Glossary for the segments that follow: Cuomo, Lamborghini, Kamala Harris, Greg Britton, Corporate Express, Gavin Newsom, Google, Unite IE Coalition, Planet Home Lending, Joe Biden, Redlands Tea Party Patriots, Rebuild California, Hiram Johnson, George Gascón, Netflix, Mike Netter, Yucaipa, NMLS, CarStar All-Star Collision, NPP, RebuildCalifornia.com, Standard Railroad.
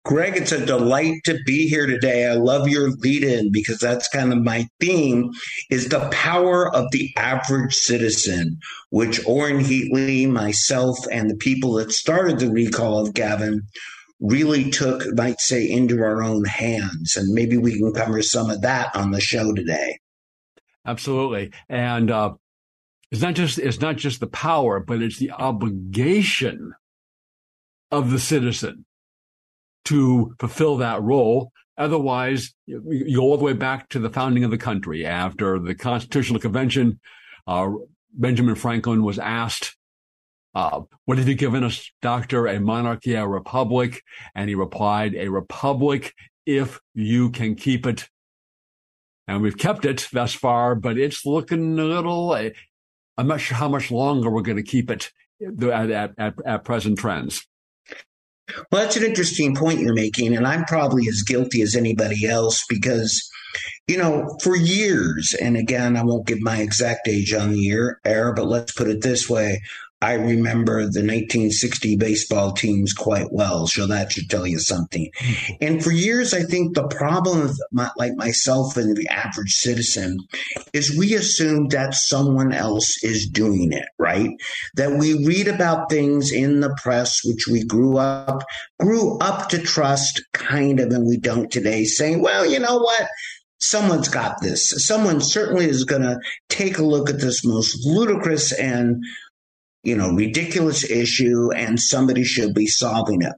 Greg, it's a delight to be here today. I love your lead-in because that's kind of my theme, is the power of the average citizen, which Orrin Heatlie, myself, and the people that started the recall of Gavin really took, might say, into our own hands. And maybe we can cover some of that on the show today. Absolutely. And it's not just the power, but it's the obligation of the citizen to fulfill that role. Otherwise, you go all the way back to the founding of the country. After the Constitutional Convention, Benjamin Franklin was asked, what have you given us, doctor, a monarchy, a republic? And he replied, a republic if you can keep it. And we've kept it thus far, but it's looking a little, I'm not sure how much longer we're going to keep it at present trends. Well, that's an interesting point you're making, and I'm probably as guilty as anybody else because, for years, and again, I won't give my exact age on the air, but let's put it this way. I remember the 1960 baseball teams quite well, so that should tell you something. And for years, I think the problem with myself and the average citizen is we assume that someone else is doing it, right? That we read about things in the press, which we grew up to trust, kind of, and we don't today, saying, well, you know what? Someone's got this. Someone certainly is going to take a look at this most ludicrous and ridiculous issue, and somebody should be solving it.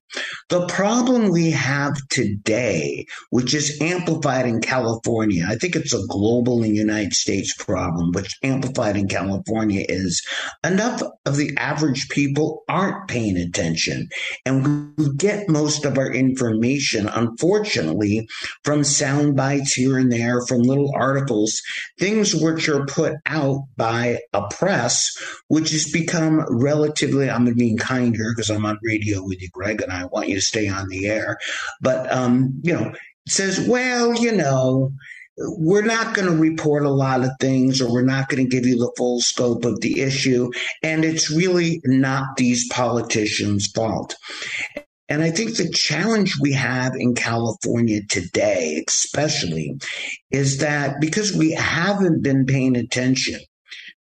The problem we have today, which is amplified in California, I think it's a global and United States problem, which amplified in California, is enough of the average people aren't paying attention. And we get most of our information, unfortunately, from sound bites here and there, from little articles, things which are put out by a press, which has become I'm relatively, I'm being kind here because I'm on radio with you, Greg, and I want you to stay on the air. But, it says, well, we're not going to report a lot of things, or we're not going to give you the full scope of the issue. And it's really not these politicians' fault. And I think the challenge we have in California today, especially, is that because we haven't been paying attention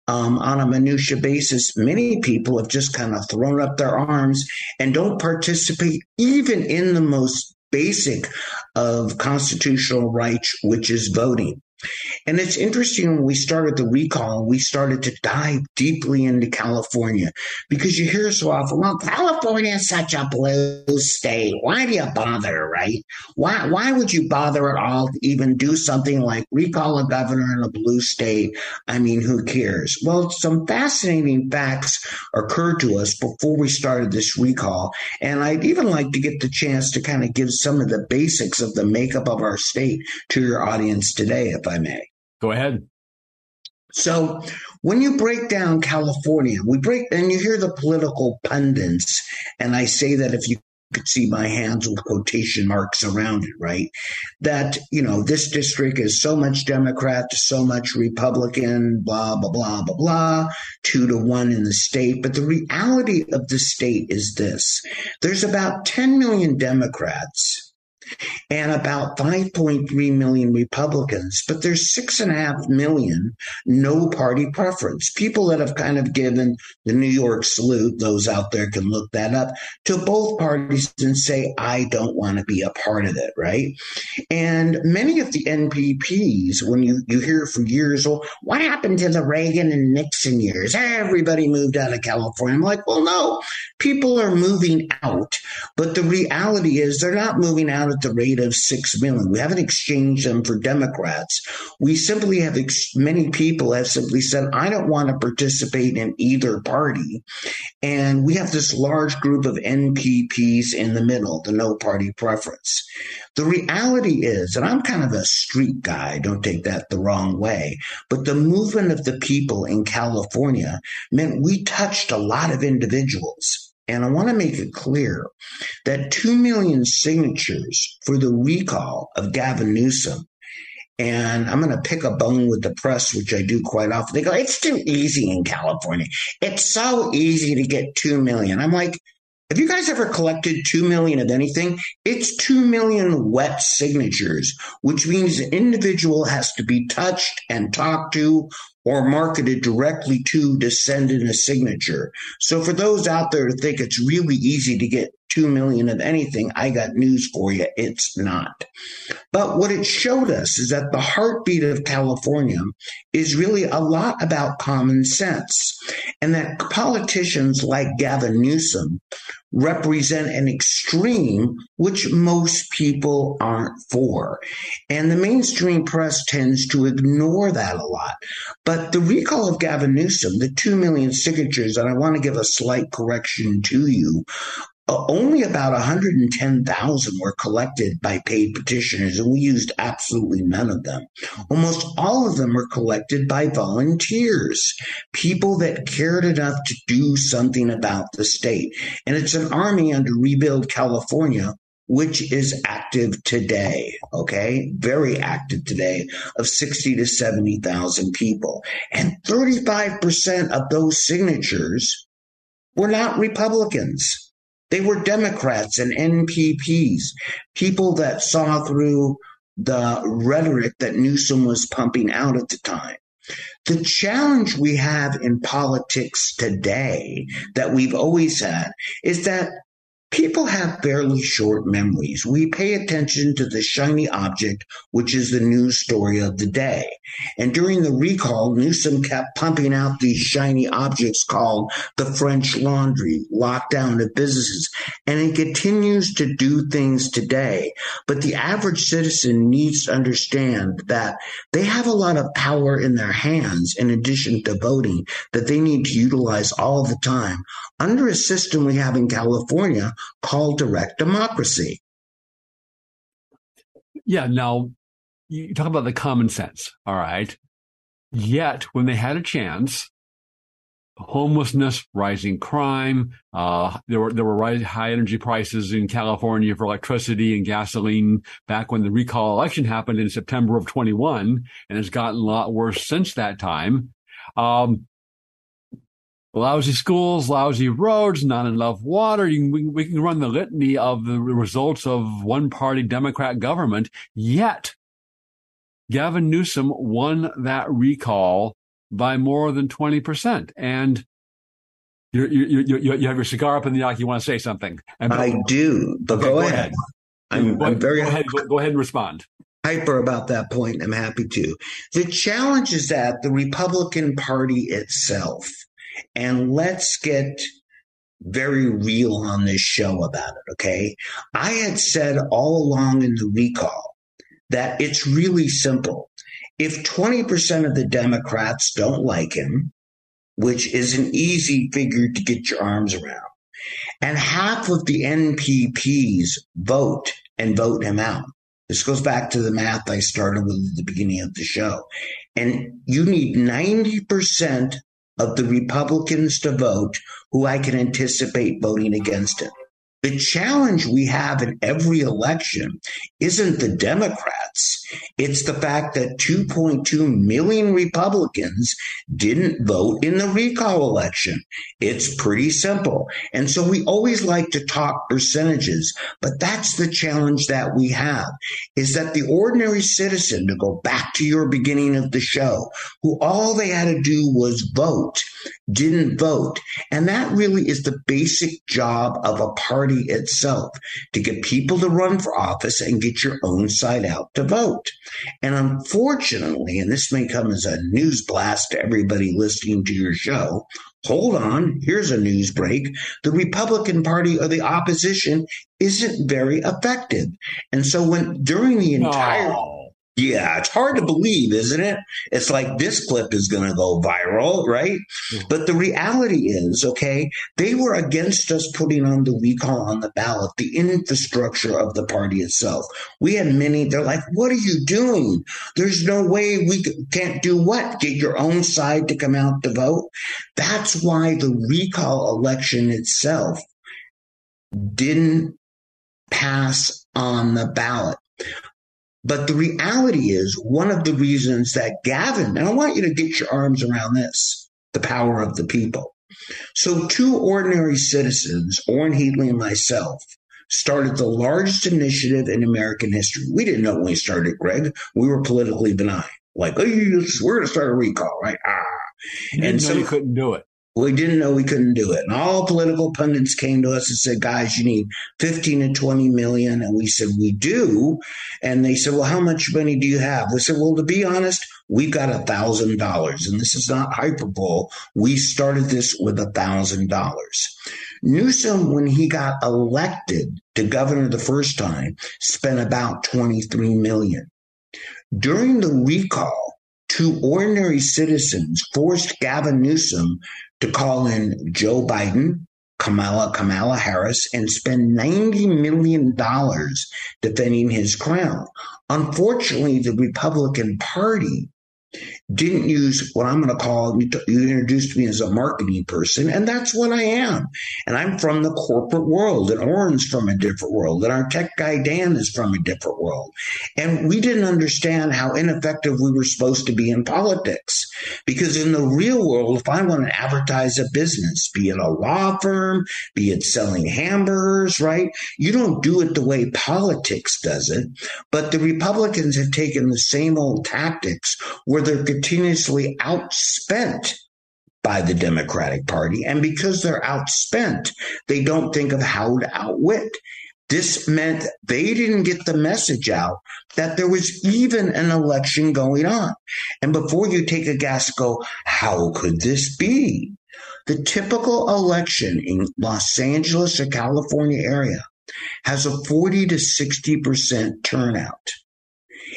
on a minutia basis, many people have just kind of thrown up their arms and don't participate even in the most basic of constitutional rights, which is voting. And it's interesting, when we started the recall, we started to dive deeply into California, because you hear so often, well, California is such a blue state. Why do you bother, right? Why would you bother at all to even do something like recall a governor in a blue state? I mean, who cares? Well, some fascinating facts occurred to us before we started this recall. And I'd even like to get the chance to kind of give some of the basics of the makeup of our state to your audience today, if I may. Go ahead. So when you break down California, and you hear the political pundits, and I say that if you could see my hands with quotation marks around it, right? That, this district is so much Democrat, so much Republican, blah, blah, blah, blah, blah, 2-1 in the state. But the reality of the state is this. There's about 10 million Democrats and about 5.3 million Republicans, but there's 6.5 million no party preference, people that have kind of given the New York salute, those out there can look that up, to both parties and say, I don't want to be a part of it, right? And many of the NPPs, when you hear for years, well, what happened to the Reagan and Nixon years? Everybody moved out of California. I'm like, well, no, people are moving out, but the reality is they're not moving out at the rate of 6 million. We haven't exchanged them for Democrats. We simply have, many people have simply said, I don't want to participate in either party. And we have this large group of NPPs in the middle, the no party preference. The reality is, and I'm kind of a street guy, don't take that the wrong way, but the movement of the people in California meant we touched a lot of individuals. And I want to make it clear that 2 million signatures for the recall of Gavin Newsom, and I'm going to pick a bone with the press, which I do quite often. They go, it's too easy in California. It's so easy to get 2 million. I'm like, have you guys ever collected 2 million of anything? It's 2 million wet signatures, which means the individual has to be touched and talked to or marketed directly to send in a signature. So for those out there who think it's really easy to get 2 million of anything, I got news for you. It's not. But what it showed us is that the heartbeat of California is really a lot about common sense, and that politicians like Gavin Newsom represent an extreme which most people aren't for. And the mainstream press tends to ignore that a lot. But the recall of Gavin Newsom, the 2 million signatures, and I want to give a slight correction to you, only about 110,000 were collected by paid petitioners, and we used absolutely none of them. Almost all of them were collected by volunteers, people that cared enough to do something about the state. And it's an army under Rebuild California, which is active today, okay? Very active today, of 60,000 to 70,000 people. And 35% of those signatures were not Republicans. They were Democrats and NPPs, people that saw through the rhetoric that Newsom was pumping out at the time. The challenge we have in politics today that we've always had is that people have fairly short memories. We pay attention to the shiny object, which is the news story of the day. And during the recall, Newsom kept pumping out these shiny objects called the French Laundry, lockdown of businesses, and it continues to do things today. But the average citizen needs to understand that they have a lot of power in their hands in addition to voting that they need to utilize all the time under a system we have in California called direct democracy. Yeah, now you talk about the common sense, all right? Yet when they had a chance, homelessness, rising crime. There were high energy prices in California for electricity and gasoline back when the recall election happened in September of 21, and it's gotten a lot worse since that time. Lousy schools, lousy roads, not enough water. We can run the litany of the results of one-party Democrat government. Yet, Gavin Newsom won that recall by more than 20%. And you have your cigar up in the air. You want to say something? I do, but okay, go ahead. Go ahead and respond. Hyper about that point. I'm happy to. The challenge is that the Republican Party itself. And let's get very real on this show about it, okay? I had said all along in the recall that it's really simple. If 20% of the Democrats don't like him, which is an easy figure to get your arms around, and half of the NPPs vote and vote him out. This goes back to the math I started with at the beginning of the show. And you need 90% of the Republicans to vote who I can anticipate voting against him. The challenge we have in every election isn't the Democrats. It's the fact that 2.2 million Republicans didn't vote in the recall election. It's pretty simple. And so we always like to talk percentages, but that's the challenge that we have, is that the ordinary citizen, to go back to your beginning of the show, who all they had to do was vote, didn't vote. And that really is the basic job of a party itself, to get people to run for office and get your own side out to vote. And unfortunately, and this may come as a news blast to everybody listening to your show, hold on, here's a news break. The Republican Party or the opposition isn't very effective. And so when during the entire... Yeah, it's hard to believe, isn't it? It's like this clip is going to go viral, right? But the reality is, okay, they were against us putting on the recall on the ballot, the infrastructure of the party itself. We had many, they're like, what are you doing? There's no way we can't do what? Get your own side to come out to vote? That's why the recall election itself didn't pass on the ballot. But the reality is, one of the reasons that Gavin, and I want you to get your arms around this, the power of the people. So two ordinary citizens, Orrin Heatlie and myself, started the largest initiative in American history. We didn't know when we started, Greg. We were politically benign. Like, oh, we're going to start a recall, right? You couldn't do it. We didn't know we couldn't do it. And all political pundits came to us and said, guys, you need 15 to 20 million. And we said, we do. And they said, well, how much money do you have? We said, well, to be honest, we've got $1,000. And this is not hyperbole. We started this with $1,000. Newsom, when he got elected to governor the first time, spent about $23 million. During the recall, two ordinary citizens forced Gavin Newsom to call in Joe Biden, Kamala Harris, and spend $90 million defending his crown. Unfortunately, the Republican Party didn't use what I'm going to call, you introduced me as a marketing person, and that's what I am. And I'm from the corporate world, and Orrin's from a different world, and our tech guy Dan is from a different world. And we didn't understand how ineffective we were supposed to be in politics. Because in the real world, if I want to advertise a business, be it a law firm, be it selling hamburgers, right? You don't do it the way politics does it. But the Republicans have taken the same old tactics where they're continuously outspent by the Democratic Party. And because they're outspent, they don't think of how to outwit. This meant they didn't get the message out that there was even an election going on. And before you take a guess, go, how could this be? The typical election in Los Angeles or California area has a 40 to 60% turnout.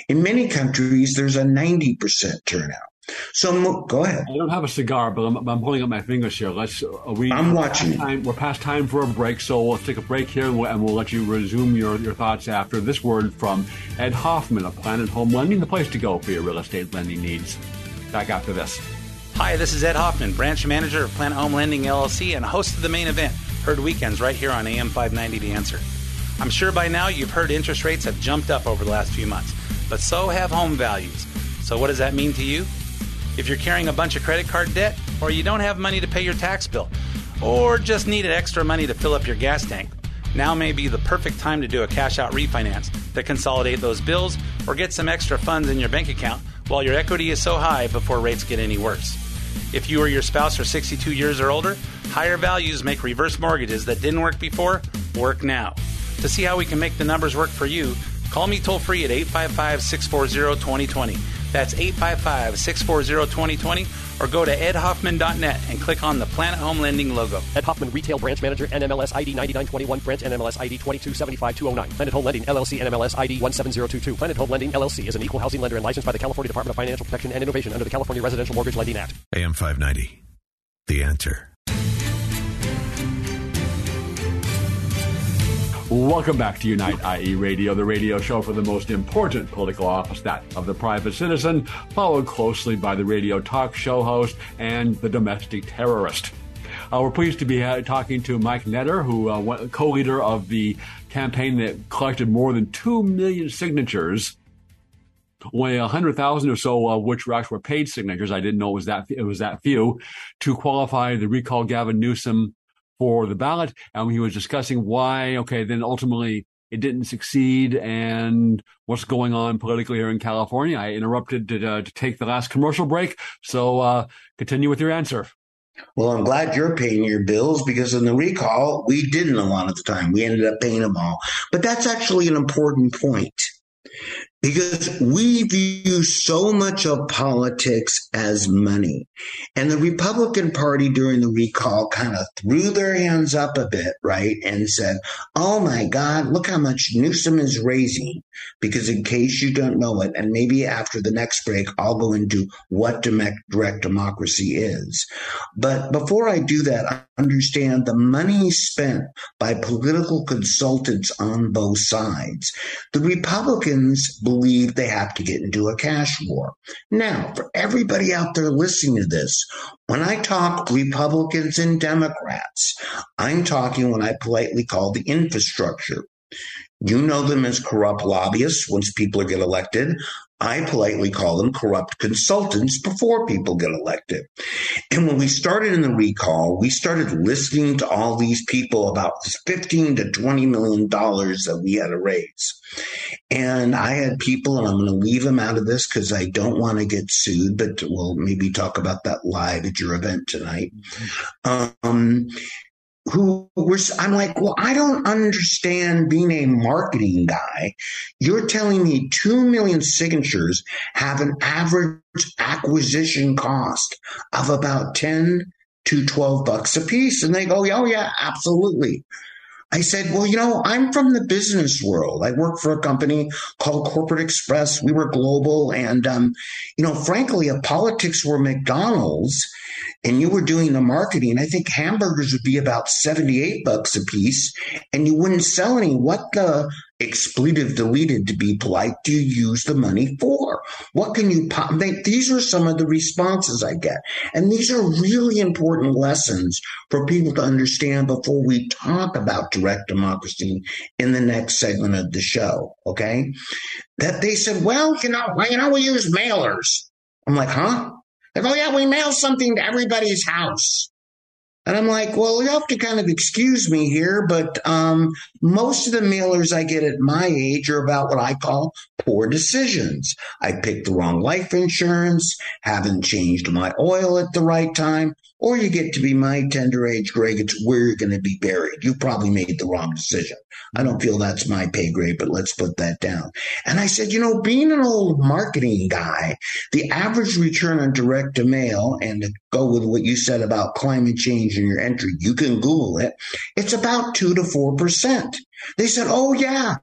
In many countries, there's a 90% turnout. So go ahead. I don't have a cigar, but I'm holding up my fingers here. I'm watching. We're past time for a break, so we'll take a break here, and we'll let you resume your thoughts after this word from Ed Hoffman of Planet Home Lending, the place to go for your real estate lending needs. Back after this. Hi, this is Ed Hoffman, branch manager of Planet Home Lending, LLC, and host of The Main Event, heard weekends right here on AM 590 The Answer. I'm sure by now you've heard interest rates have jumped up over the last few months, but so have home values. So what does that mean to you? If you're carrying a bunch of credit card debt, or you don't have money to pay your tax bill, or just needed extra money to fill up your gas tank, now may be the perfect time to do a cash-out refinance to consolidate those bills or get some extra funds in your bank account while your equity is so high before rates get any worse. If you or your spouse are 62 years or older, higher values make reverse mortgages that didn't work before work now. To see how we can make the numbers work for you, call me toll-free at 855-640-2020. That's 855-640-2020, or go to edhoffman.net and click on the Planet Home Lending logo. Ed Hoffman, Retail Branch Manager, NMLS ID 9921, Branch NMLS ID 2275209. Planet Home Lending, LLC, NMLS ID 17022. Planet Home Lending, LLC is an equal housing lender and licensed by the California Department of Financial Protection and Innovation under the California Residential Mortgage Lending Act. AM 590, The Answer. Welcome back to Unite IE Radio, the radio show for the most important political office, that of the private citizen, followed closely by the radio talk show host and the domestic terrorist. We're pleased to be talking to Mike Netter, who co-leader of the campaign that collected more than 2 million signatures, only 100,000 or so of which were paid signatures. I didn't know it was that few, to qualify to recall Gavin Newsom for the ballot, and he was discussing why, then ultimately it didn't succeed and what's going on politically here in California. I interrupted to take the last commercial break, so continue with your answer. Well, I'm glad you're paying your bills, because in the recall, we didn't a lot of the time. We ended up paying them all. But that's actually an important point, because we view so much of politics as money. And the Republican Party during the recall kind of threw their hands up a bit, right, and said, oh, my God, look how much Newsom is raising. Because in case you don't know it, and maybe after the next break, I'll go into what direct democracy is. But before I do that, I understand the money spent by political consultants on both sides. The Republicans believe they have to get into a cash war. Now, for everybody out there listening to this, when I talk Republicans and Democrats, I'm talking what I politely call the infrastructure. You know them as corrupt lobbyists once people get elected. I politely call them corrupt consultants before people get elected. And when we started in the recall, we started listening to all these people about this $15 to $20 million that we had to raise. And I had people, and I'm going to leave them out of this because I don't want to get sued, but we'll maybe talk about that live at your event tonight. I'm like, well, I don't understand being a marketing guy. You're telling me 2 million signatures have an average acquisition cost of about $10 to $12 a piece. And they go, oh, yeah, absolutely. I said, well, I'm from the business world. I work for a company called Corporate Express. We were global. And, frankly, if politics were McDonald's and you were doing the marketing, I think hamburgers would be about $78 a piece, and you wouldn't sell any. What the expletive deleted, to be polite, do you use the money for? What can you these are some of the responses I get. And these are really important lessons for people to understand before we talk about direct democracy in the next segment of the show, okay? That they said, well, we use mailers. I'm like, huh? They go, yeah, we mail something to everybody's house. And I'm like, well, you have to kind of excuse me here, but most of the mailers I get at my age are about what I call poor decisions. I picked the wrong life insurance, haven't changed my oil at the right time, or you get to be my tender age, Greg, it's where you're going to be buried. You probably made the wrong decision. I don't feel that's my pay grade, but let's put that down. And I said, being an old marketing guy, the average return on direct to mail, and to go with what you said about climate change in your entry, you can Google it, it's about 2 to 4%. They said, oh, yeah.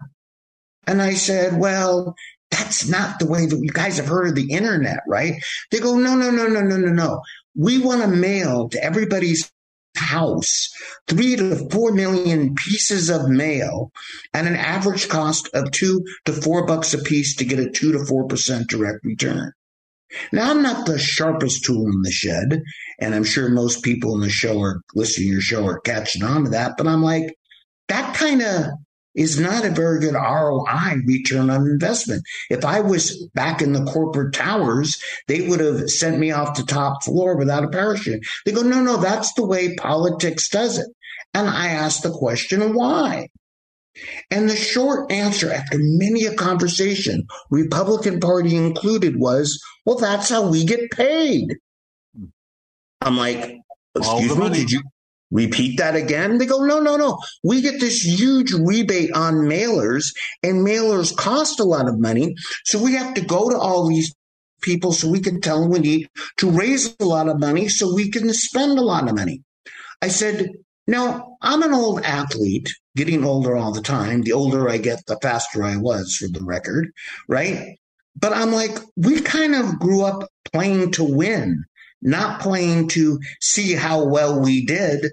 And I said, well, that's not the way that you guys have heard of the internet, right? They go, no. We want to mail to everybody's house 3 to 4 million pieces of mail at an average cost of $2 to $4 a piece to get a 2 to 4% direct return. Now, I'm not the sharpest tool in the shed, and I'm sure most people in the show are listening to your show are catching on to that, but I'm like, that kind of is not a very good ROI, return on investment. If I was back in the corporate towers, they would have sent me off the top floor without a parachute. They go, no, that's the way politics does it. And I asked the question, why? And the short answer, after many a conversation, Republican Party included, was, well, that's how we get paid. I'm like, excuse me, did you repeat that again? They go, no. We get this huge rebate on mailers, and mailers cost a lot of money. So we have to go to all these people so we can tell them we need to raise a lot of money so we can spend a lot of money. I said, now, I'm an old athlete, getting older all the time. The older I get, the faster I was, for the record, right? But I'm like, we kind of grew up playing to win, not playing to see how well we did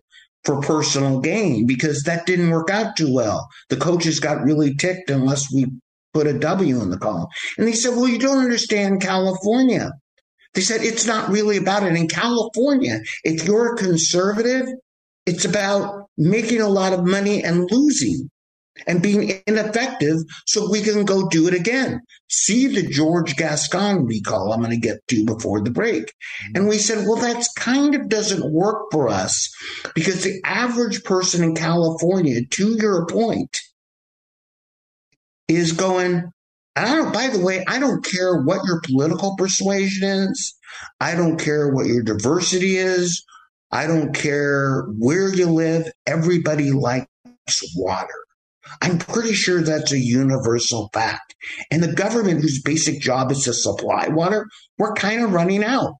for personal gain, because that didn't work out too well. The coaches got really ticked unless we put a W in the column. And they said, well, you don't understand California. They said, it's not really about it. In California, if you're a conservative, it's about making a lot of money and losing and being ineffective so we can go do it again. See the George Gascón recall I'm going to get to before the break. And we said, well, that's kind of doesn't work for us because the average person in California, to your point, is going, and by the way, I don't care what your political persuasion is. I don't care what your diversity is. I don't care where you live. Everybody likes water. I'm pretty sure that's a universal fact. And the government, whose basic job is to supply water, we're kind of running out.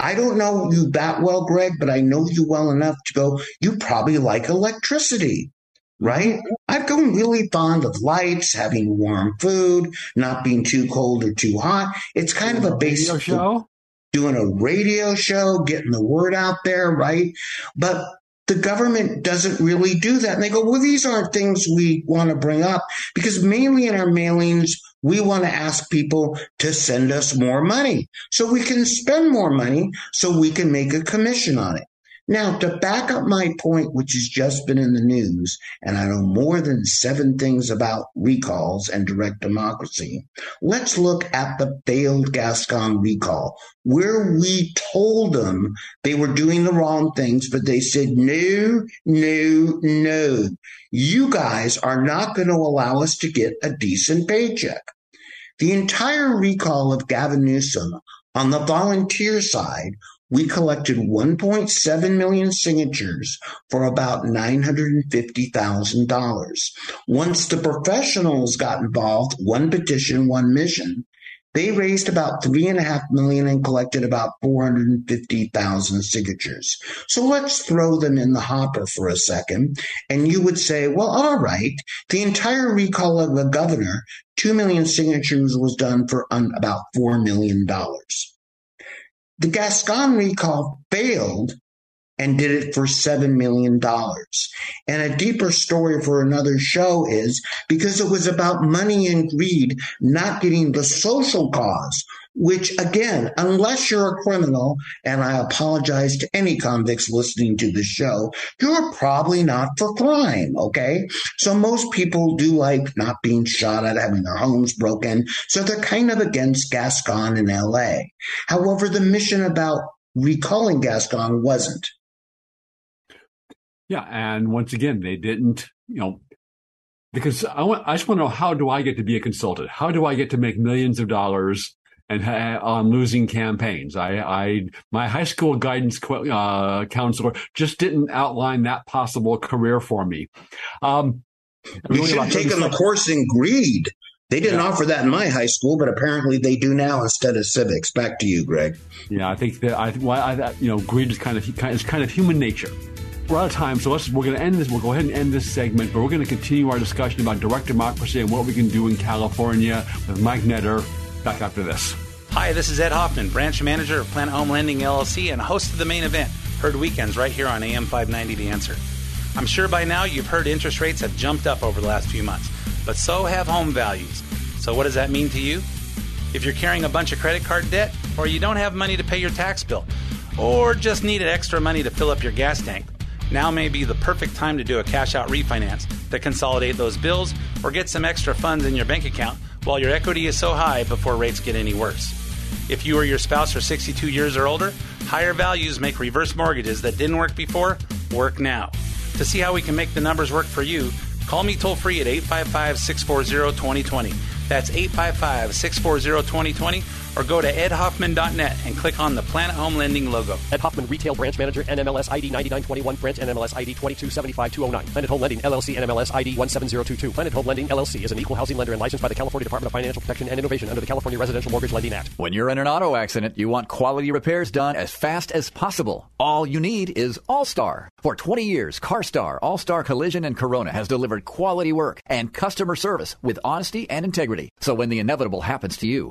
I don't know you that well, Greg, but I know you well enough to go, you probably like electricity, right? I've gotten really fond of lights, having warm food, not being too cold or too hot. It's kind of a basic show. Doing a radio show, getting the word out there, right? But the government doesn't really do that. And they go, well, these aren't things we want to bring up because mainly in our mailings, we want to ask people to send us more money so we can spend more money so we can make a commission on it. Now, to back up my point, which has just been in the news, and I know more than 7 things about recalls and direct democracy, let's look at the failed Gascón recall, where we told them they were doing the wrong things, but they said, no, you guys are not going to allow us to get a decent paycheck. The entire recall of Gavin Newsom on the volunteer side, we collected 1.7 million signatures for about $950,000. Once the professionals got involved, one petition, one mission, they raised about $3.5 million and collected about 450,000 signatures. So let's throw them in the hopper for a second. And you would say, well, all right, the entire recall of the governor, 2 million signatures was done for about $4 million. The Gascón recall failed and did it for $7 million. And a deeper story for another show is because it was about money and greed, not getting the social cause, which, again, unless you're a criminal, and I apologize to any convicts listening to the show, you're probably not for crime, okay? So most people do like not being shot at, having their homes broken, so they're kind of against Gascón in L.A. However, the mission about recalling Gascón wasn't. Yeah, and once again, they didn't, because I just want to know, how do I get to be a consultant? How do I get to make millions of dollars and on losing campaigns? My high school guidance counselor just didn't outline that possible career for me. You should have taken a course in greed. They didn't offer that in my high school, but apparently they do now instead of civics. Back to you, Greg. Yeah, I think that greed is kind of human nature. We're out of time, so we're going to end this. We'll go ahead and end this segment, but we're going to continue our discussion about direct democracy and what we can do in California with Mike Netter. Back after this. Hi, this is Ed Hoffman, branch manager of Planet Home Lending, LLC, and host of The Main Event, heard weekends right here on AM 590 The Answer. I'm sure by now you've heard interest rates have jumped up over the last few months, but so have home values. So what does that mean to you? If you're carrying a bunch of credit card debt, or you don't have money to pay your tax bill, or just needed extra money to fill up your gas tank, now may be the perfect time to do a cash-out refinance to consolidate those bills or get some extra funds in your bank account while your equity is so high before rates get any worse. If you or your spouse are 62 years or older, higher values make reverse mortgages that didn't work before work now. To see how we can make the numbers work for you, call me toll-free at 855-640-2020. That's 855-640-2020, or go to edhoffman.net and click on the Planet Home Lending logo. Ed Hoffman, Retail Branch Manager, NMLS ID 9921, Branch NMLS ID 2275209. Planet Home Lending, LLC, NMLS ID 17022. Planet Home Lending, LLC is an equal housing lender and licensed by the California Department of Financial Protection and Innovation under the California Residential Mortgage Lending Act. When you're in an auto accident, you want quality repairs done as fast as possible. All you need is All-Star. For 20 years, CarStar All-Star Collision and Corona has delivered quality work and customer service with honesty and integrity. So when the inevitable happens to you,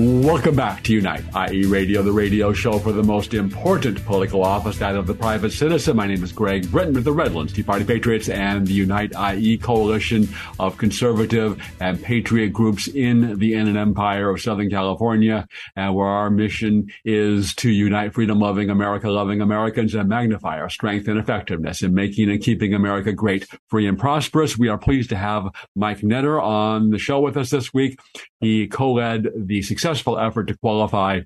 Welcome back to Unite IE Radio, the radio show for the most important political office, that of the private citizen. My name is Greg Britton with the Redlands Tea Party Patriots and the Unite IE Coalition of conservative and patriot groups in the Inland Empire of Southern California, and where our mission is to unite freedom-loving, America-loving Americans and magnify our strength and effectiveness in making and keeping America great, free, and prosperous. We are pleased to have Mike Netter on the show with us this week. He co-led the successful effort to qualify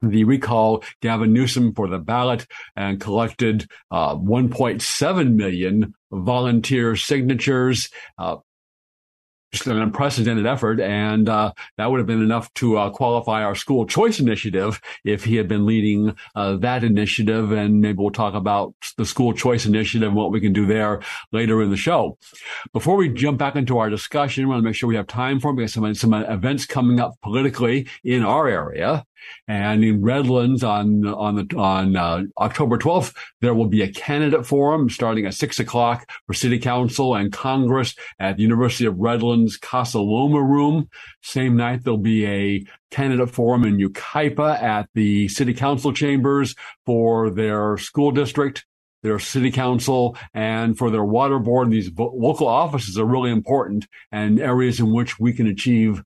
the recall Gavin Newsom for the ballot and collected 1.7 million volunteer signatures. Just an unprecedented effort, and that would have been enough to qualify our school choice initiative if he had been leading that initiative. And maybe we'll talk about the school choice initiative and what we can do there later in the show. Before we jump back into our discussion, I want to make sure we have time for it. We have some events coming up politically in our area. And in Redlands on October 12th, there will be a candidate forum starting at 6 o'clock for City Council and Congress at the University of Redlands Casa Loma Room. Same night, there'll be a candidate forum in Yucaipa at the City Council chambers for their school district, their city council, and for their water board. These local offices are really important and areas in which we can achieve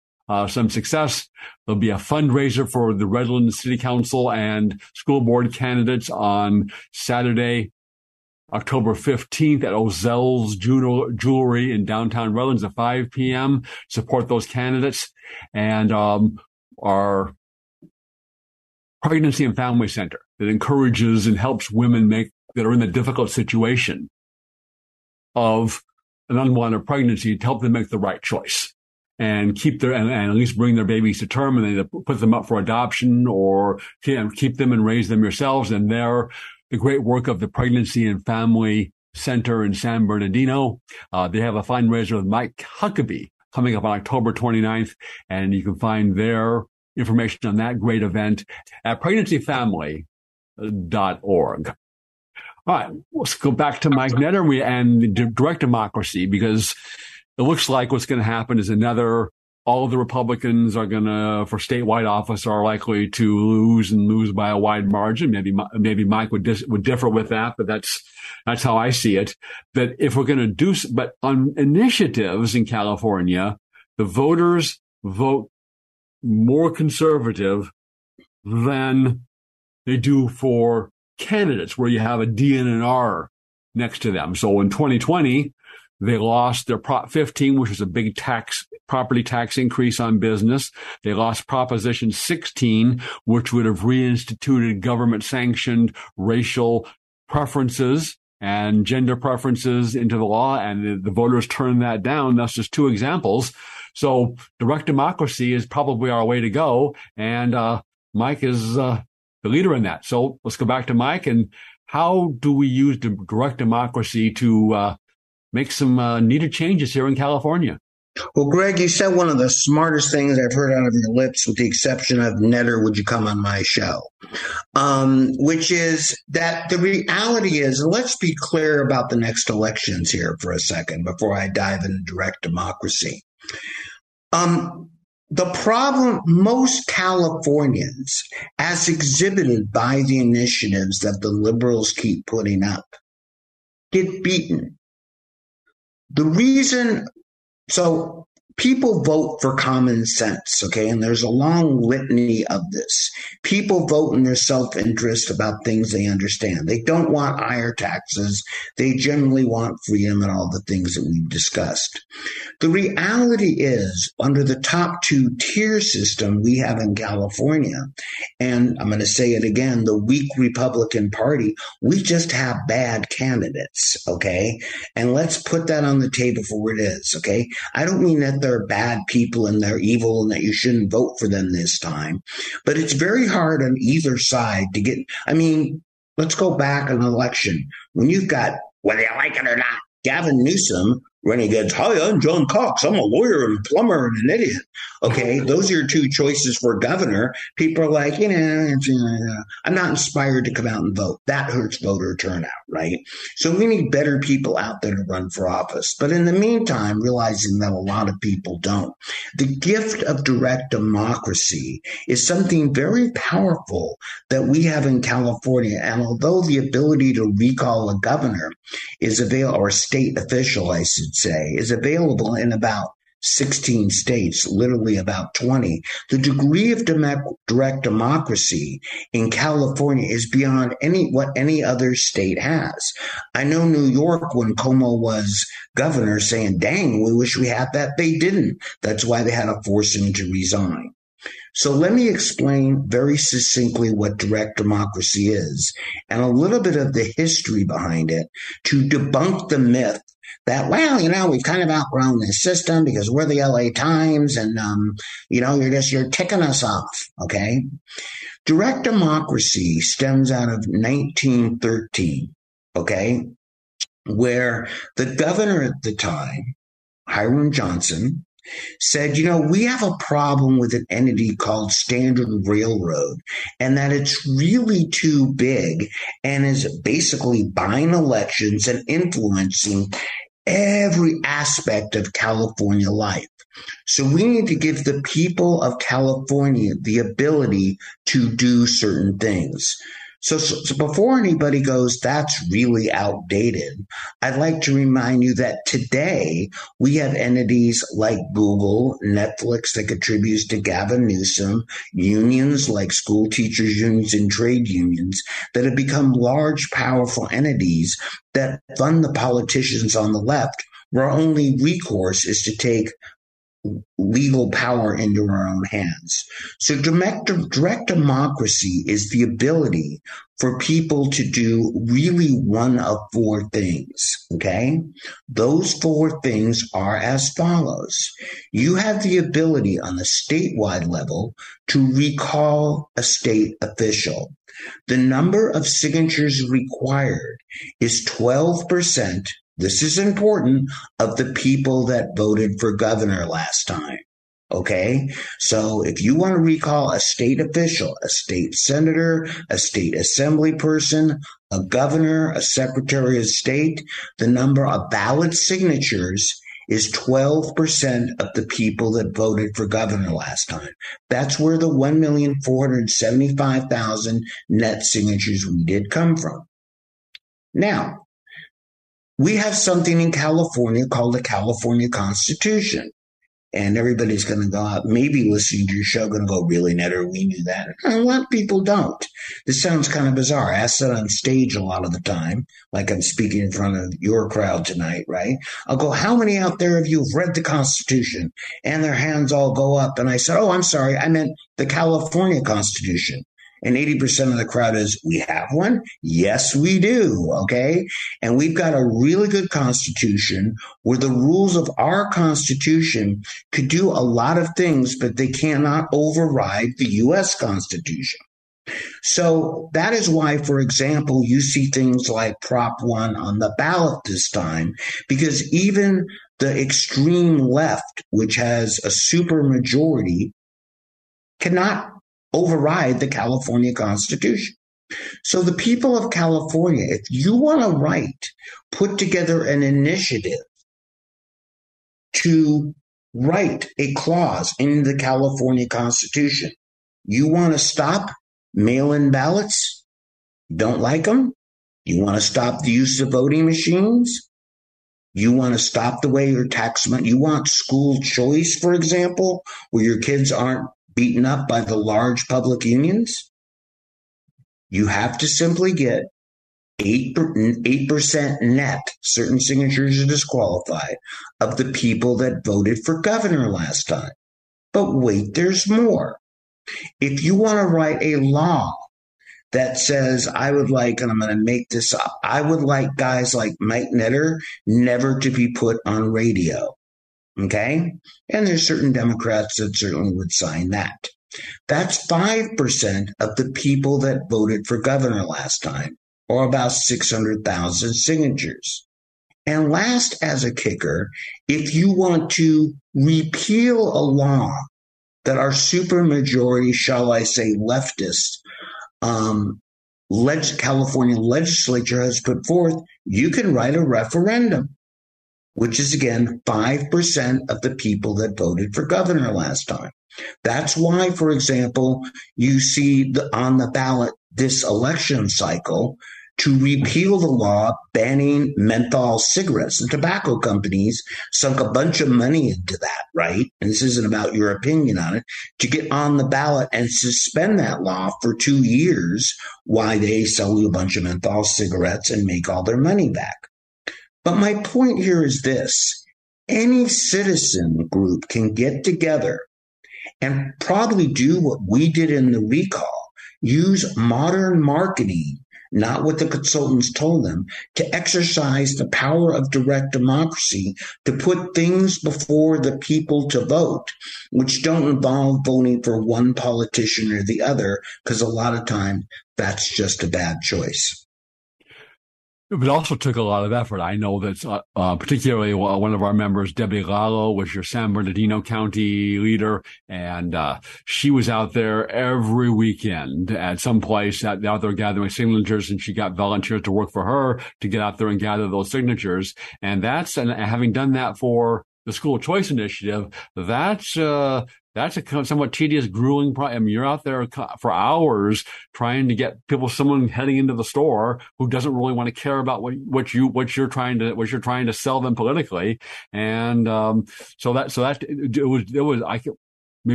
some success. There'll be a fundraiser for the Redlands City Council and School Board candidates on Saturday, October 15th at Ozel's Jewelry in downtown Redlands at 5 p.m. Support those candidates. And our Pregnancy and Family Center that encourages and helps women that are in the difficult situation of an unwanted pregnancy to help them make the right choice and keep their and at least bring their babies to term, and they put them up for adoption or keep them and raise them yourselves. And there, the great work of the Pregnancy and Family Center in San Bernardino. They have a fundraiser with Mike Huckabee coming up on October 29th, and you can find their information on that great event at pregnancyfamily.org. All right, let's go back to Mike Netter and direct democracy, because it looks like what's going to happen is all of the Republicans are going to, for statewide office, are likely to lose by a wide margin. Maybe Mike would differ with that, but that's how I see it. That if we're going to but on initiatives in California, the voters vote more conservative than they do for candidates where you have a DNR next to them. So in 2020, they lost their Prop 15, which was a big property tax increase on business. They lost Proposition 16, which would have reinstituted government-sanctioned racial preferences and gender preferences into the law, and the voters turned that down. That's just two examples. So direct democracy is probably our way to go, and Mike is the leader in that. So let's go back to Mike, and how do we use direct democracy to make some needed changes here in California? Well, Greg, you said one of the smartest things I've heard out of your lips, with the exception of Netter, would you come on my show? Which is that the reality is, and let's be clear about the next elections here for a second before I dive into direct democracy. The problem, most Californians, as exhibited by the initiatives that the liberals keep putting up, get beaten. The reason... So people vote for common sense, okay? And there's a long litany of this. People vote in their self-interest about things they understand. They don't want higher taxes. They generally want freedom and all the things that we've discussed. The reality is, under the top two tier system we have in California, and I'm going to say it again, the weak Republican Party, we just have bad candidates, okay? And let's put that on the table for what it is, okay? I don't mean that they're bad people and they're evil and that you shouldn't vote for them this time, but it's very hard on either side to get, I mean, let's go back an election. When you've got, whether you like it or not, Gavin Newsom, renegades, hi, I'm John Cox. I'm a lawyer and a plumber and an idiot. Okay, those are your two choices for governor. People are like, you know, I'm not inspired to come out and vote. That hurts voter turnout, right? So we need better people out there to run for office. But in the meantime, realizing that a lot of people don't. The gift of direct democracy is something very powerful that we have in California. And although the ability to recall a governor is available, or a state official, I should say, is available in about 16 states, literally about 20. The degree of direct democracy in California is beyond what any other state has. I know New York, when Cuomo was governor, saying, dang, we wish we had that. They didn't. That's why they had to force him to resign. So let me explain very succinctly what direct democracy is and a little bit of the history behind it to debunk the myth that, well, you know, we've kind of outgrown this system because we're the LA Times and, you know, you're ticking us off. OK, direct democracy stems out of 1913. OK, where the governor at the time, Hiram Johnson, said, you know, we have a problem with an entity called Standard Railroad and that it's really too big and is basically buying elections and influencing every aspect of California life. So we need to give the people of California the ability to do certain things. So before anybody goes, that's really outdated, I'd like to remind you that today we have entities like Google, Netflix that contributes to Gavin Newsom, unions like school teachers unions and trade unions that have become large, powerful entities that fund the politicians on the left, where our only recourse is to take legal power into our own hands. So direct democracy is the ability for people to do really one of four things, okay? Those four things are as follows. You have the ability on the statewide level to recall a state official. The number of signatures required is 12%. This is important, of the people that voted for governor last time, okay? So if you want to recall a state official, a state senator, a state assembly person, a governor, a secretary of state, the number of ballot signatures is 12% of the people that voted for governor last time. That's where the 1,475,000 net signatures we did come from. Now, we have something in California called the California Constitution. And everybody's going to go out, maybe listening to your show, going to go, really, Netter, we knew that. And a lot of people don't. This sounds kind of bizarre. I sit on stage a lot of the time, like I'm speaking in front of your crowd tonight, right? I'll go, how many out there of you have read the Constitution? And their hands all go up. And I said, oh, I'm sorry, I meant the California Constitution. And 80% of the crowd is, we have one? Yes, we do, okay? And we've got a really good constitution where the rules of our constitution could do a lot of things, but they cannot override the U.S. Constitution. So that is why, for example, you see things like Prop 1 on the ballot this time, because even the extreme left, which has a supermajority, cannot override the California Constitution. So the people of California, if you want to put together an initiative to write a clause in the California Constitution. You want to stop mail-in ballots? Don't like them? You want to stop the use of voting machines? You want to stop the way your tax money, you want school choice, for example, where your kids aren't beaten up by the large public unions? You have to simply get 8% net, certain signatures are disqualified, of the people that voted for governor last time. But wait, there's more. If you want to write a law that says, I would like, and I'm going to make this up, I would like guys like Mike Netter never to be put on radio. Okay? And there's certain Democrats that certainly would sign that. That's 5% of the people that voted for governor last time, or about 600,000 signatures. And last, as a kicker, if you want to repeal a law that our supermajority, shall I say, leftist California legislature has put forth, you can write a referendum, which is, again, 5% of the people that voted for governor last time. That's why, for example, you see on the ballot this election cycle to repeal the law banning menthol cigarettes. The tobacco companies sunk a bunch of money into that, right? And this isn't about your opinion on it, to get on the ballot and suspend that law for 2 years while they sell you a bunch of menthol cigarettes and make all their money back. But my point here is this. Any citizen group can get together and probably do what we did in the recall, use modern marketing, not what the consultants told them, to exercise the power of direct democracy to put things before the people to vote, which don't involve voting for one politician or the other, because a lot of time that's just a bad choice. It also took a lot of effort. I know that particularly one of our members, Debbie Gallo, was your San Bernardino County leader, and she was out there every weekend at some place out there gathering signatures, and she got volunteers to work for her to get out there and gather those signatures. And having done that for the school choice initiative, that's a somewhat tedious, grueling problem. I mean, you're out there for hours trying to get someone heading into the store who doesn't really want to care about what you're trying to sell them politically. And maybe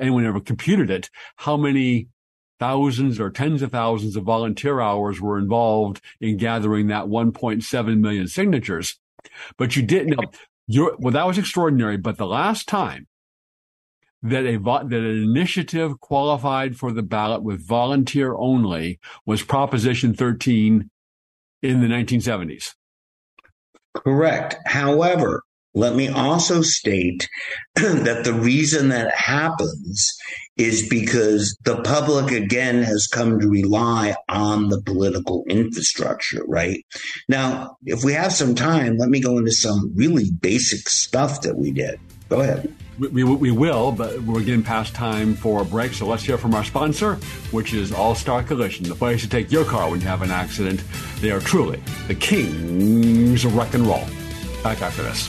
anyone ever computed it, how many thousands or tens of thousands of volunteer hours were involved in gathering that 1.7 million signatures. But you didn't. Well, that was extraordinary. But the last time that an initiative qualified for the ballot with volunteer only was Proposition 13 in the 1970s. Correct. However, let me also state that the reason that happens is because the public, again, has come to rely on the political infrastructure, right? Now, if we have some time, let me go into some really basic stuff that we did. Go ahead. We will, but we're getting past time for a break, so let's hear from our sponsor, which is All-Star Collision, the place to take your car when you have an accident. They are truly the kings of wreck and roll. Back after this.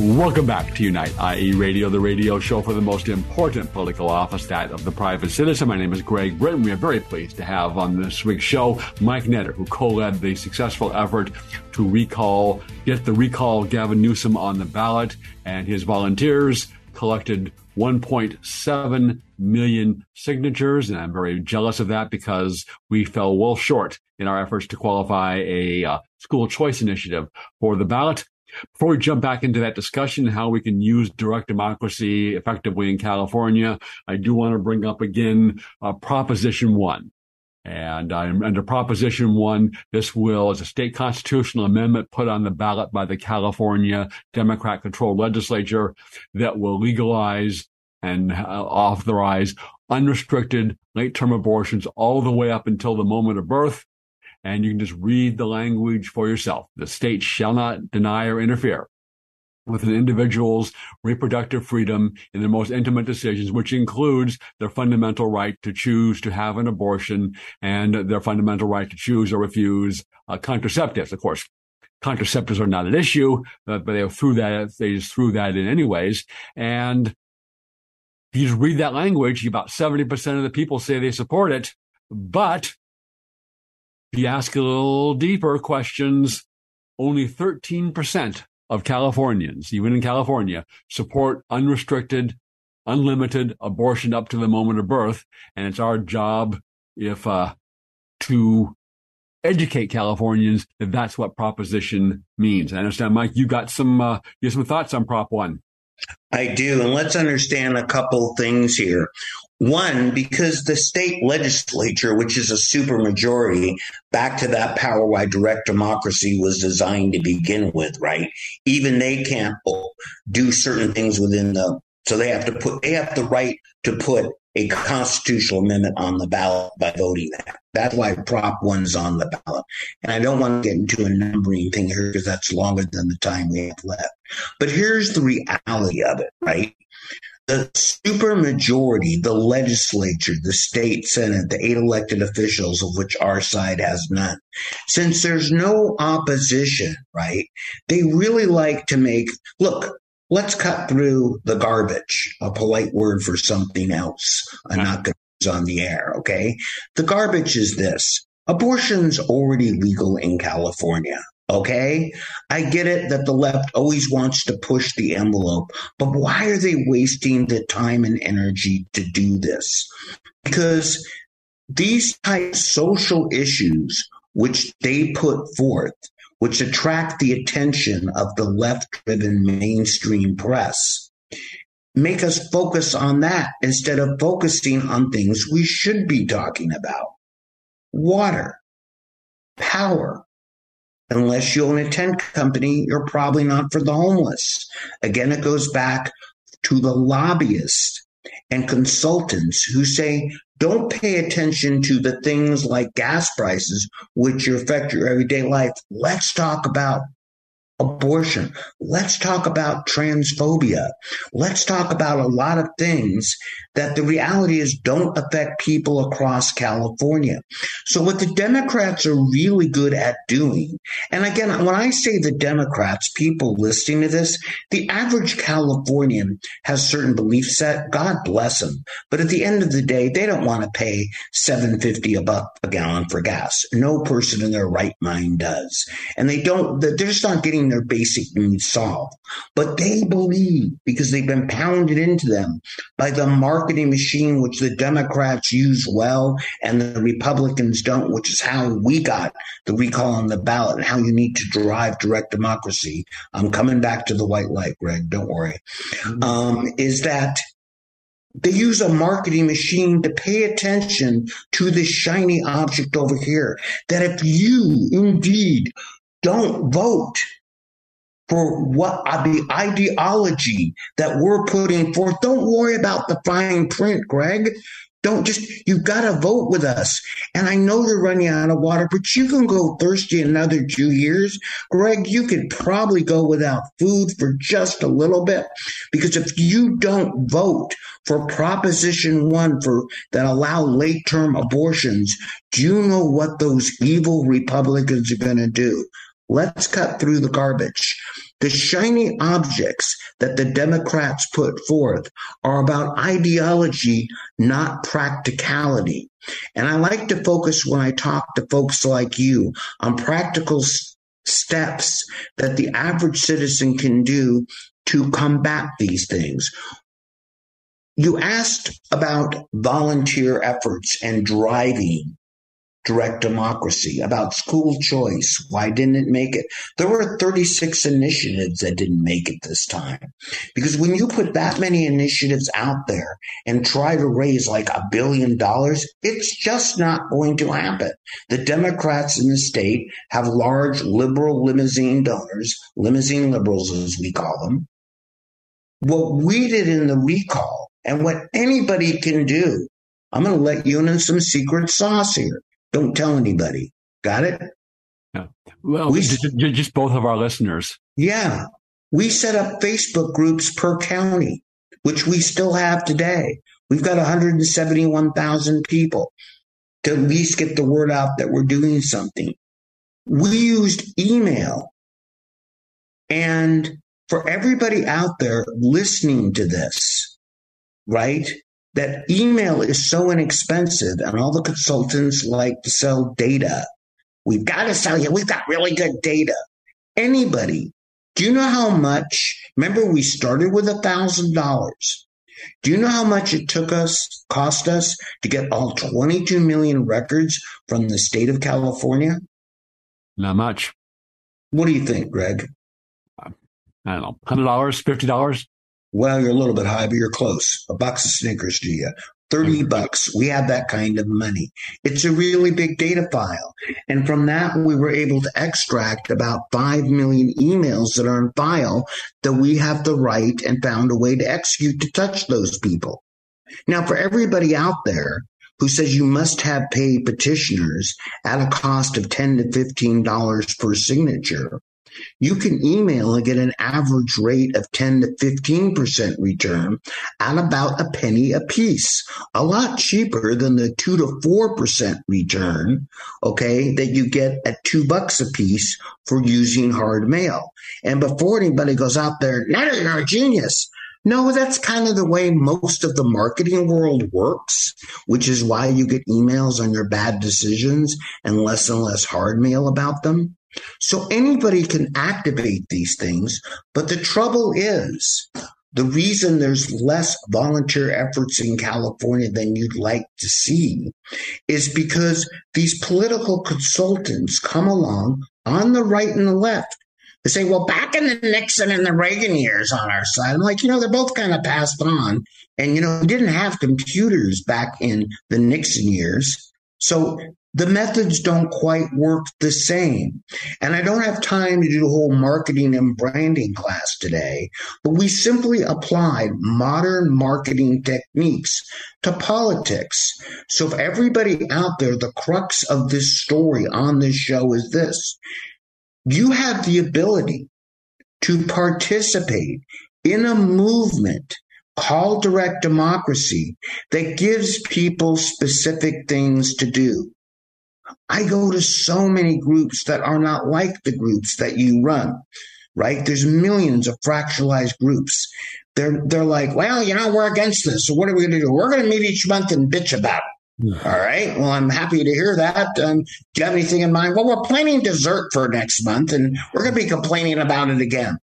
Welcome back to Unite IE Radio, the radio show for the most important political office, that of the private citizen. My name is Greg Britton. We are very pleased to have on this week's show Mike Netter, who co-led the successful effort to recall Gavin Newsom on the ballot, and his volunteers collected 1.7 million signatures, and I'm very jealous of that because we fell well short in our efforts to qualify a school choice initiative for the ballot. Before we jump back into that discussion, how we can use direct democracy effectively in California, I do want to bring up again Proposition 1. And under Proposition 1, this will, as a state constitutional amendment put on the ballot by the California Democrat-controlled legislature, that will legalize and authorize unrestricted late-term abortions all the way up until the moment of birth. And you can just read the language for yourself. The state shall not deny or interfere with an individual's reproductive freedom in their most intimate decisions, which includes their fundamental right to choose to have an abortion and their fundamental right to choose or refuse contraceptives. Of course, contraceptives are not an issue, but they just threw that in anyways. And if you just read that language, about 70% of the people say they support it, but if you ask a little deeper questions, only 13% of Californians, even in California, support unrestricted, unlimited abortion up to the moment of birth. And it's our job to educate Californians that that's what Proposition means. I understand, Mike, you got some thoughts on Prop 1. I do. And let's understand a couple things here. One, because the state legislature, which is a supermajority, back to that power why direct democracy was designed to begin with, right? Even they can't do certain things within the, so they have the right to put a constitutional amendment on the ballot by voting that. That's why Prop 1's on the ballot. And I don't want to get into a numbering thing here because that's longer than the time we have left. But here's the reality of it, right? The supermajority, the legislature, the state senate, the 8 elected officials, of which our side has none, since there's no opposition, right, they really like to let's cut through the garbage, a polite word for something else. I'm not going to use on the air, okay? The garbage is this. Abortion's already legal in California. OK, I get it that the left always wants to push the envelope, but why are they wasting the time and energy to do this? Because these type of social issues which they put forth, which attract the attention of the left-driven mainstream press, make us focus on that instead of focusing on things we should be talking about. Water, power. Unless you own a tent company, you're probably not for the homeless. Again, it goes back to the lobbyists and consultants who say, don't pay attention to the things like gas prices, which affect your everyday life. Let's talk about abortion. Let's talk about transphobia. Let's talk about a lot of things that the reality is don't affect people across California. So what the Democrats are really good at doing, and again, when I say the Democrats, people listening to this, the average Californian has certain belief set. God bless them. But at the end of the day, they don't want to pay $7.50 a gallon for gas. No person in their right mind does. And they're just not getting their basic needs solved. But they believe, because they've been pounded into them by the marketing machine, which the Democrats use well and the Republicans don't, which is how we got the recall on the ballot and how you need to drive direct democracy. I'm coming back to the white light, Greg, don't worry. Is that they use a marketing machine to pay attention to this shiny object over here, that if you indeed don't vote for what the ideology that we're putting forth. Don't worry about the fine print, Greg. You've got to vote with us. And I know you're running out of water, but you can go thirsty another 2 years. Greg, you could probably go without food for just a little bit, because if you don't vote for Proposition 1 that allow late-term abortions, do you know what those evil Republicans are going to do? Let's cut through the garbage. The shiny objects that the Democrats put forth are about ideology, not practicality. And I like to focus when I talk to folks like you on practical steps that the average citizen can do to combat these things. You asked about volunteer efforts and driving direct democracy, about school choice, why didn't it make it? There were 36 initiatives that didn't make it this time. Because when you put that many initiatives out there and try to raise like $1 billion, it's just not going to happen. The Democrats in the state have large liberal limousine donors, limousine liberals as we call them. What we did in the recall and what anybody can do, I'm going to let you in some secret sauce here. Don't tell anybody. Got it? Yeah. Well, just both of our listeners. Yeah. We set up Facebook groups per county, which we still have today. We've got 171,000 people to at least get the word out that we're doing something. We used email. And for everybody out there listening to this, right? That email is so inexpensive, and all the consultants like to sell data. We've got to sell you. We've got really good data. Anybody, do you know how much? Remember, we started with $1,000. Do you know how much it cost us to get all 22 million records from the state of California? Not much. What do you think, Greg? I don't know, $100, $50? Well, you're a little bit high, but you're close. A box of Snickers to you. $30. We have that kind of money. It's a really big data file. And from that, we were able to extract about 5 million emails that are on file that we have the right and found a way to execute to touch those people. Now, for everybody out there who says you must have paid petitioners at a cost of $10 to $15 per signature, you can email and get an average rate of 10 to 15% return at about a penny a piece, a lot cheaper than the 2 to 4% return, okay, that you get at $2 a piece for using hard mail. And before anybody goes out there, Netter, you're a genius. No, that's kind of the way most of the marketing world works, which is why you get emails on your bad decisions and less hard mail about them. So anybody can activate these things, but the trouble is the reason there's less volunteer efforts in California than you'd like to see is because these political consultants come along on the right and the left. They say, well, back in the Nixon and the Reagan years on our side, I'm like, they're both kind of passed on. And, we didn't have computers back in the Nixon years. So the methods don't quite work the same. And I don't have time to do the whole marketing and branding class today, but we simply applied modern marketing techniques to politics. So for everybody out there, the crux of this story on this show is this. You have the ability to participate in a movement called direct democracy that gives people specific things to do. I go to so many groups that are not like the groups that you run, right? There's millions of fractionalized groups. They're like, well, we're against this. So what are we going to do? We're going to meet each month and bitch about it. Yeah. All right. Well, I'm happy to hear that. Do you have anything in mind? Well, we're planning dessert for next month, and we're going to be complaining about it again.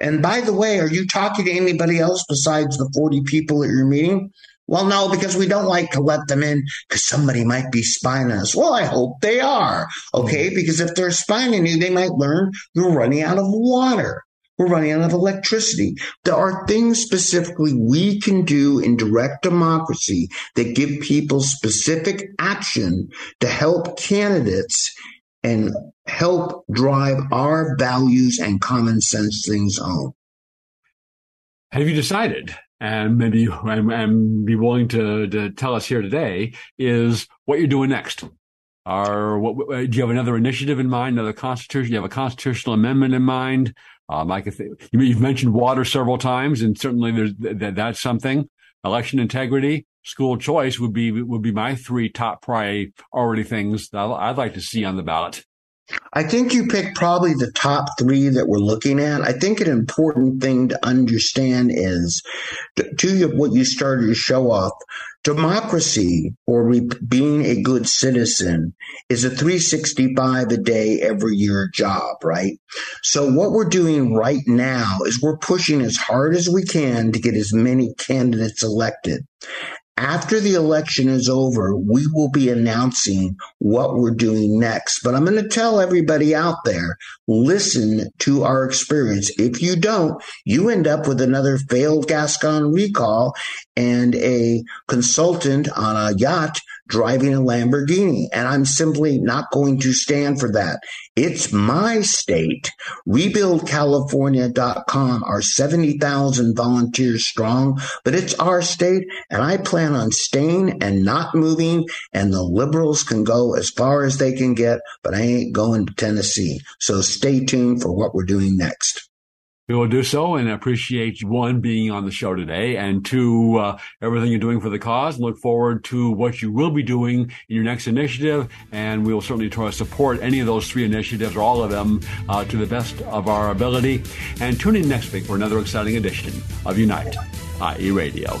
And by the way, are you talking to anybody else besides the 40 people at your meeting? Well, no, because we don't like to let them in because somebody might be spying on us. Well, I hope they are, okay? Because if they're spying you, they might learn you're running out of water. We're running out of electricity. There are things specifically we can do in direct democracy that give people specific action to help candidates and help drive our values and common sense things home. Have you decided? And maybe I'm be willing to tell us here today is what you're doing next. Do you have another initiative in mind, another constitution? Do you have a constitutional amendment in mind? You've mentioned water several times, and certainly that's something. Election integrity, school choice would be my three top priority things that I'd like to see on the ballot. I think you picked probably the top three that we're looking at. I think an important thing to understand is, to what you started to show off, democracy, or being a good citizen, is a 365 a day every year job, right? So what we're doing right now is we're pushing as hard as we can to get as many candidates elected. After the election is over, we will be announcing what we're doing next. But I'm going to tell everybody out there, listen to our experience. If you don't, you end up with another failed Gascón recall and a consultant on a yacht driving a Lamborghini. And I'm simply not going to stand for that. It's my state. RebuildCalifornia.com are 70,000 volunteers strong, but it's our state, and I plan on staying and not moving, and the liberals can go as far as they can get, but I ain't going to Tennessee. So stay tuned for what we're doing next. We will do so, and appreciate, one, being on the show today, and two, everything you're doing for the cause. Look forward to what you will be doing in your next initiative, and we will certainly try to support any of those three initiatives, or all of them, to the best of our ability. And tune in next week for another exciting edition of Unite IE Radio.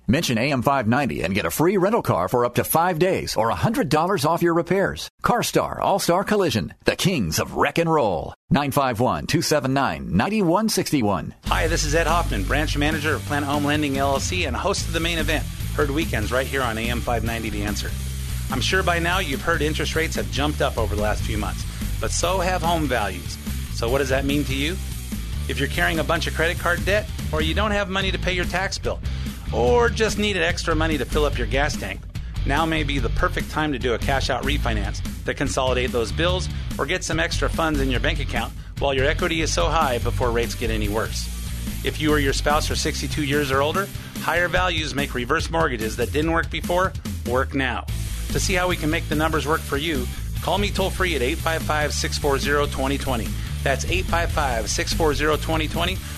Mention AM590 and get a free rental car for up to 5 days or $100 off your repairs. CarStar All-Star Collision, the kings of wreck and roll. 951-279-9161. Hi, this is Ed Hoffman, branch manager of Planet Home Lending, LLC, and host of The Main Event, heard weekends right here on AM590 The Answer. I'm sure by now you've heard interest rates have jumped up over the last few months, but so have home values. So what does that mean to you? If you're carrying a bunch of credit card debt, or you don't have money to pay your tax bill, or just needed extra money to fill up your gas tank, now may be the perfect time to do a cash-out refinance to consolidate those bills or get some extra funds in your bank account while your equity is so high before rates get any worse. If you or your spouse are 62 years or older, higher values make reverse mortgages that didn't work before work now. To see how we can make the numbers work for you, call me toll-free at 855-640-2020. That's 855-640-2020,